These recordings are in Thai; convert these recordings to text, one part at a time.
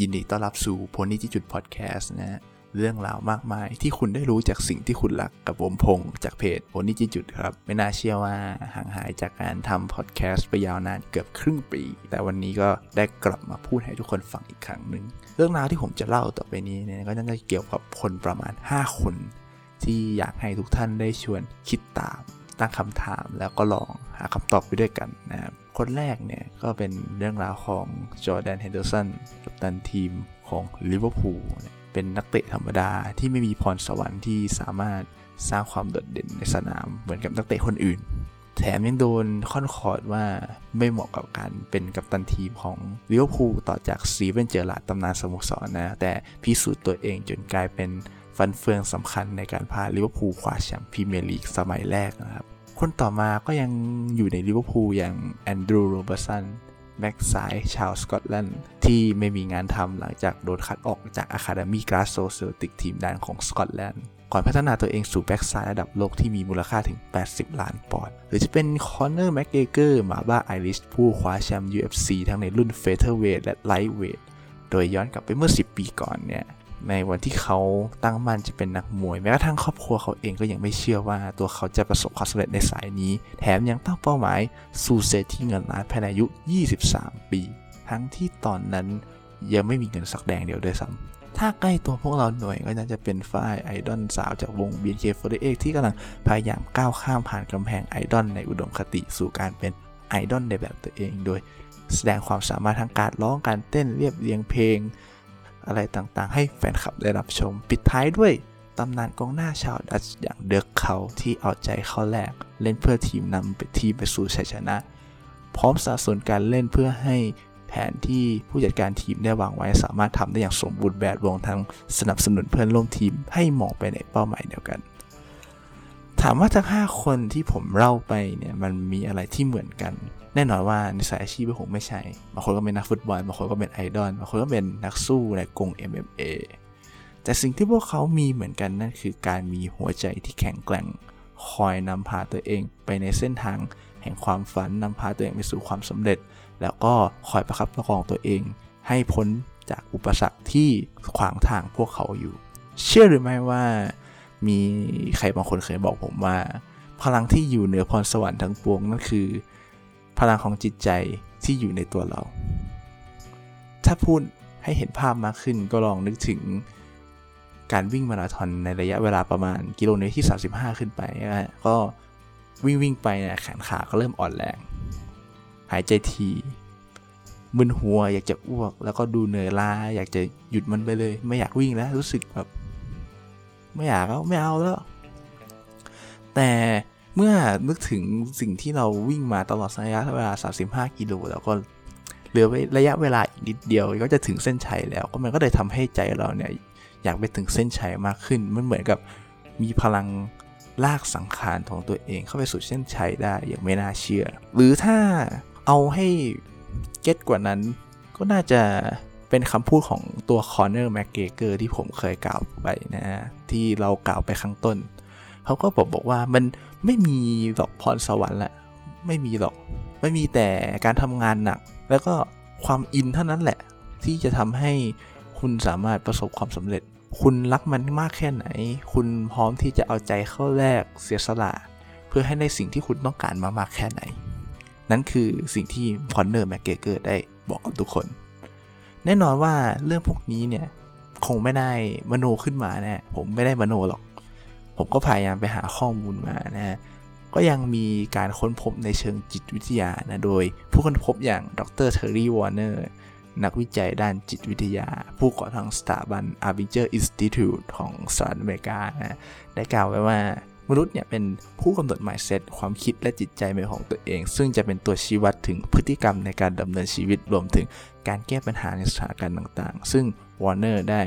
ยินดีต้อนรับสู่โพนี่ที่จุดพอดแคสต์นะฮะเรื่องราวมากมายที่คุณได้รู้จากสิ่งที่คุณรักกับผมพงษ์จากเพจโพนี่ที่จุดครับไม่น่าเชื่อว่าห่างหายจากการทำพอดแคสต์ไปยาวนานเกือบครึ่งปีแต่วันนี้ก็ได้กลับมาพูดให้ทุกคนฟังอีกครั้งนึงเรื่องราวที่ผมจะเล่าต่อไปนี้เนี่ยก็จะเกี่ยวกับคนประมาณ5คนที่อยากให้ทุกท่านได้ชวนคิดตามตั้งคำถามแล้วก็ลองหาคำตอบไปด้วยกันนะครับคนแรกเนี่ยก็เป็นเรื่องราวของจอร์แดน เฮนเดอร์สันกัปตันทีมของลิเวอร์พูลเป็นนักเตะธรรมดาที่ไม่มีพรสวรรค์ที่สามารถสร้างความโดดเด่นในสนามเหมือนกับนักเตะคนอื่นแถมยังโดนค่อนขอดว่าไม่เหมาะกับการเป็นกัปตันทีมของลิเวอร์พูลต่อจากสตีเวนเจอร์ราร์ดตำนานสโมสรนะแต่พิสูจน์ตัวเองจนกลายเป็นฟันเฟืองสำคัญในการพาลิเวอร์พูลคว้าแชมป์พรีเมียร์ลีกสมัยแรกนะครับคนต่อมาก็ยังอยู่ในลิเวอร์พูลอย่างแอนดรูว์ โรเบิร์ตสันแบ็กซ้ายชาวสกอตแลนด์ที่ไม่มีงานทำหลังจากโดนคัดออกจาก Academy Glasgow Celtic ทีมดังของสกอตแลนด์ก่อนพัฒนาตัวเองสู่แบ็กซ้ายระดับโลกที่มีมูลค่าถึง80 ล้านปอนด์หรือจะเป็นคอนเนอร์แม็กเกเกอร์มาบ้าไอริชผู้คว้าแชมป์ UFC ทั้งในรุ่นเฟเธอร์เวทและไลท์เวทโดยย้อนกลับไปเมื่อ10 ปีก่อนเนี่ยในวันที่เขาตั้งมั่นจะเป็นนักมวยแม้กระทั่งครอบครัวเขาเองก็ยังไม่เชื่อว่าตัวเขาจะประสบความสำเร็จในสายนี้แถมยังตั้งเป้าหมายสู่เศรษฐีเงินล้านภายในอายุ23 ปีทั้งที่ตอนนั้นยังไม่มีเงินสักแดงเดียวด้วยซ้ำถ้าใกล้ตัวพวกเราหน่อยก็น่าจะเป็นฝ่ายไอดอลสาวจากวง BK48 ที่กำลังพยายามก้าวข้ามผ่านกำแพงไอดอลในอุดมคติสู่การเป็นไอดอลในแบบตัวเองโดยแสดงความสามารถทางการร้องการเต้นเรียบเรียงเพลงอะไรต่างๆให้แฟนคลับได้รับชมปิดท้ายด้วยตำนานกองหน้าชาวดัตช์อย่างเดิร์กเขาที่เอาใจเข้าแลกเล่นเพื่อทีมนำไปสู่ชัยชนะพร้อมสนับสนุนการเล่นเพื่อให้แผนที่ผู้จัดการทีมได้วางไว้สามารถทำได้อย่างสมบูรณ์แบบรวมทั้งสนับสนุนเพื่อนร่วมทีมให้มองไปในเป้าหมายเดียวกันถามว่าทั้ง5คนที่ผมเล่าไปเนี่ยมันมีอะไรที่เหมือนกันแน่นอนว่าในสายอาชีพผมไม่ใช่บางคนก็เป็นนักฟุตบอลบางคนก็เป็นไอดอลบางคนก็เป็นนักสู้ในกรง MMA แต่สิ่งที่พวกเขามีเหมือนกันนั่นคือการมีหัวใจที่แข็งแกร่งคอยนำพาตัวเองไปในเส้นทางแห่งความฝันนำพาตัวเองไปสู่ความสำเร็จแล้วก็คอยประคับประคองตัวเองให้พ้นจากอุปสรรคที่ขวางทางพวกเขาอยู่เชื่อหรือไม่ว่ามีใครบางคนเคยบอกผมว่าพลังที่อยู่เหนือพรสวรรค์ทั้งปวงนั่นคือพลังของจิตใจที่อยู่ในตัวเราถ้าพูดให้เห็นภาพมากขึ้นก็ลองนึกถึงการวิ่งมาราธอนในระยะเวลาประมาณกิโลเมตรที่35ขึ้นไปก็วิ่งไปนะแขนขาก็เริ่มอ่อนแรงหายใจทีมึนหัวอยากจะอ้วกแล้วก็ดูเหนื่อยล้าอยากจะหยุดมันไปเลยไม่อยากวิ่งแล้วรู้สึกแบบไม่อยากแล้วไม่เอาแล้วแต่เมื่อนึกถึงสิ่งที่เราวิ่งมาตลอดระยะเวลา35กิโลแล้วก็เหลือระยะเวลาอีกนิดเดียวก็จะถึงเส้นชัยแล้วก็มันก็เลยทำให้ใจเราเนี่ยอยากไปถึงเส้นชัยมากขึ้นมันเหมือนกับมีพลังลากสังขารของตัวเองเข้าไปสู่เส้นชัยได้อย่างไม่น่าเชื่อหรือถ้าเอาให้เก็ตกว่านั้นก็น่าจะเป็นคำพูดของตัวคอนเนอร์แม็กเกเกอร์ที่ผมเคยกล่าวไปนะที่เรากล่าวไปข้างต้นเขาก็บอกว่ามันไม่มีหรอกพรสวรรค์ละไม่มีหรอกไม่มีแต่การทำงานหนักแล้วก็ความอินเท่านั้นแหละที่จะทำให้คุณสามารถประสบความสำเร็จคุณรักมันมากแค่ไหนคุณพร้อมที่จะเอาใจเข้าแลกเสียสละเพื่อให้ได้สิ่งที่คุณต้องการมากๆแค่ไหนนั่นคือสิ่งที่คอนเนอร์แม็กเกเกอร์ได้บอกกับทุกคนแน่นอนว่าเรื่องพวกนี้เนี่ยคงไม่ได้มโนขึ้นมานะผมไม่ได้มโนหรอกผมก็พยายามไปหาข้อมูลมานะก็ยังมีการค้นพบในเชิงจิตวิทยานะโดยผู้ค้นพบอย่างดร.เทอร์รี่ วอร์เนอร์นักวิจัยด้านจิตวิทยาผู้ก่อตั้งสถาบัน Arbinger Institute ของสหรัฐอเมริกานะได้กล่าวไว้ว่ามนุษย์เนี่ยเป็นผู้กำหนด mindset ความคิดและจิตใจเป็นของตัวเองซึ่งจะเป็นตัวชี้วัดถึงพฤติกรรมในการดำเนินชีวิตรวมถึงการแก้ปัญหาในสถานการณ์ต่างๆซึ่งวอร์เนอร์ได้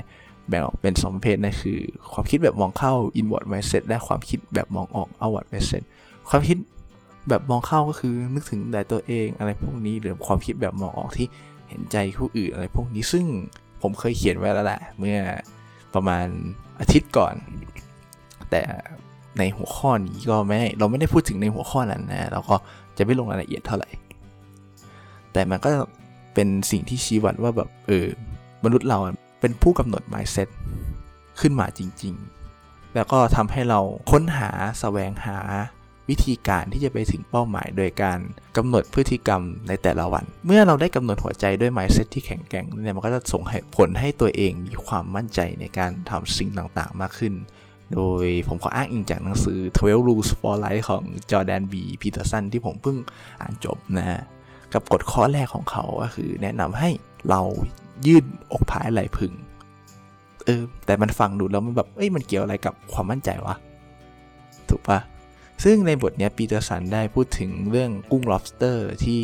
แบ่งออกเป็นสองประเภทนั่นคือความคิดแบบมองเข้า inward mindset และความคิดแบบมองออก outward mindset ความคิดแบบมองเข้าก็คือนึกถึงแต่ตัวเองอะไรพวกนี้หรือความคิดแบบมองออกที่เห็นใจผู้อื่นอะไรพวกนี้ซึ่งผมเคยเขียนไว้แล้วแหละเมื่อประมาณอาทิตย์ก่อนแต่ในหัวข้อนี้ก็เราไม่ได้พูดถึงในหัวข้อนั้นนะเราก็จะไม่ลงรายละเอียดเท่าไหร่แต่มันก็เป็นสิ่งที่ชี้วัดว่าแบบ มนุษย์เราเป็นผู้กำหนด mindset ขึ้นมาจริงๆแล้วก็ทำให้เราค้นหาแสวงหาวิธีการที่จะไปถึงเป้าหมายโดยการกำหนดพฤติกรรมในแต่ละวันเมื่อเราได้กำหนดหัวใจด้วย mindset ที่แข็งแกร่งเนี่ยมันก็จะส่งผลให้ตัวเองมีความมั่นใจในการทำสิ่งต่างๆมากขึ้นโดยผมขออ้างอิงจากหนังสือ 12 Rules for Life ของ Jordan B. Peterson ที่ผมเพิ่งอ่านจบนะฮะกับกฎข้อแรกของเขาก็คือแนะนำให้เรายืดอกผายไหล่พึงแต่มันฟังดูแล้วมันแบบมันเกี่ยวอะไรกับความมั่นใจวะถูกปะซึ่งในบทนี้ปีเตอร์สันได้พูดถึงเรื่องกุ้ง lobster ที่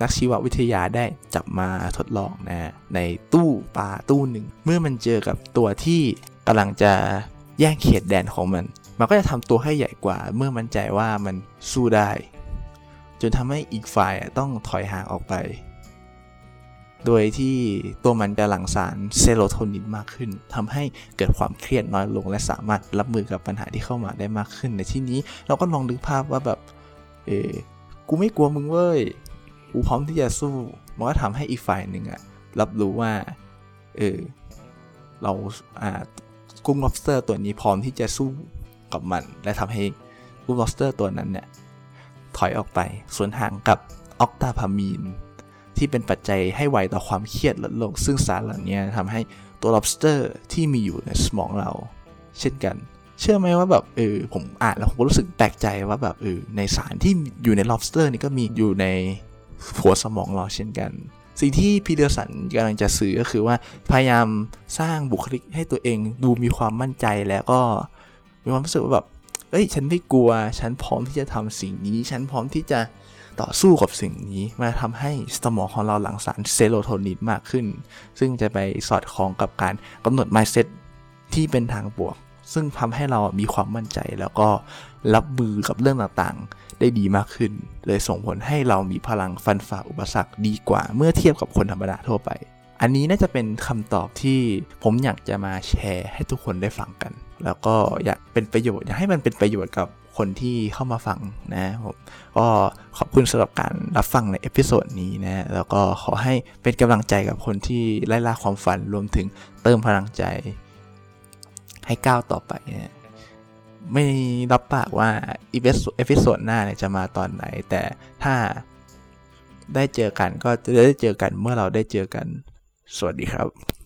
นักชีววิทยาได้จับมาทดลองนะในตู้ปลาตู้หนึ่งเมื่อมันเจอกับตัวที่กำลังจะแย่งเขตแดนของมันก็จะทำตัวให้ใหญ่กว่าเมื่อมั่นใจว่ามันสู้ได้จนทำให้อีกฝ่ายต้องถอยห่างออกไปโดยที่ตัวมันจะหลั่งสารเซโรโทนินมากขึ้นทำให้เกิดความเครียดน้อยลงและสามารถรับมือกับปัญหาที่เข้ามาได้มากขึ้นในที่นี้เราก็ลองนึกภาพว่าแบบกูไม่กลัวมึงเว้ยกูพร้อมที่จะสู้มันก็ทำให้อีกฝ่ายหนึ่งรับรู้ว่าเรากุ้ง lobster ตัวนี้พร้อมที่จะสู้กับมันและทำให้กุ้ง lobster ตัวนั้นเนี่ยถอยออกไปส่วนห่างกับออกตาพามีนที่เป็นปัจจัยให้ไวต่อความเครียดลดลงซึ่งสารเหล่านี้ทำให้ตัว lobster ที่มีอยู่ในสมองเราเช่นกันเชื่อไหมว่าแบบผมอ่านแล้วผมก็รู้สึกแปลกใจว่าแบบในสารที่อยู่ใน lobster นี่ก็มีอยู่ในหัวสมองเราเช่นกันสิ่งที่พีเตอร์สันกำลังจะสื่อก็คือว่าพยายามสร้างบุคลิกให้ตัวเองดูมีความมั่นใจแล้วก็มีความรู้สึกว่าแบบฉันไม่กลัวฉันพร้อมที่จะทำสิ่งนี้ฉันพร้อมที่จะต่อสู้กับสิ่งนี้มาทำให้สมองของเราหลั่งสารเซโรโทนินมากขึ้นซึ่งจะไปสอดคล้องกับการกำหนด mindset ที่เป็นทางบวกซึ่งทำให้เรามีความมั่นใจแล้วก็รับมือกับเรื่องต่างๆได้ดีมากขึ้นเลยส่งผลให้เรามีพลังฟันฝ่าอุปสรรคดีกว่าเมื่อเทียบกับคนธรรมดาทั่วไปอันนี้น่าจะเป็นคำตอบที่ผมอยากจะมาแชร์ให้ทุกคนได้ฟังกันแล้วก็อยากเป็นประโยชน์อยากให้มันเป็นประโยชน์กับคนที่เข้ามาฟังนะครับก็ขอบคุณสำหรับการรับฟังในเอพิโซดนี้นะแล้วก็ขอให้เป็นกำลังใจกับคนที่ไล่ล่าความฝันรวมถึงเติมพลังใจให้ก้าวต่อไปนะไม่รับปากว่าเอพิโซดหน้าเนี่ยจะมาตอนไหนแต่ถ้าได้เจอกันก็จะได้เจอกันเมื่อเราได้เจอกันสวัสดีครับ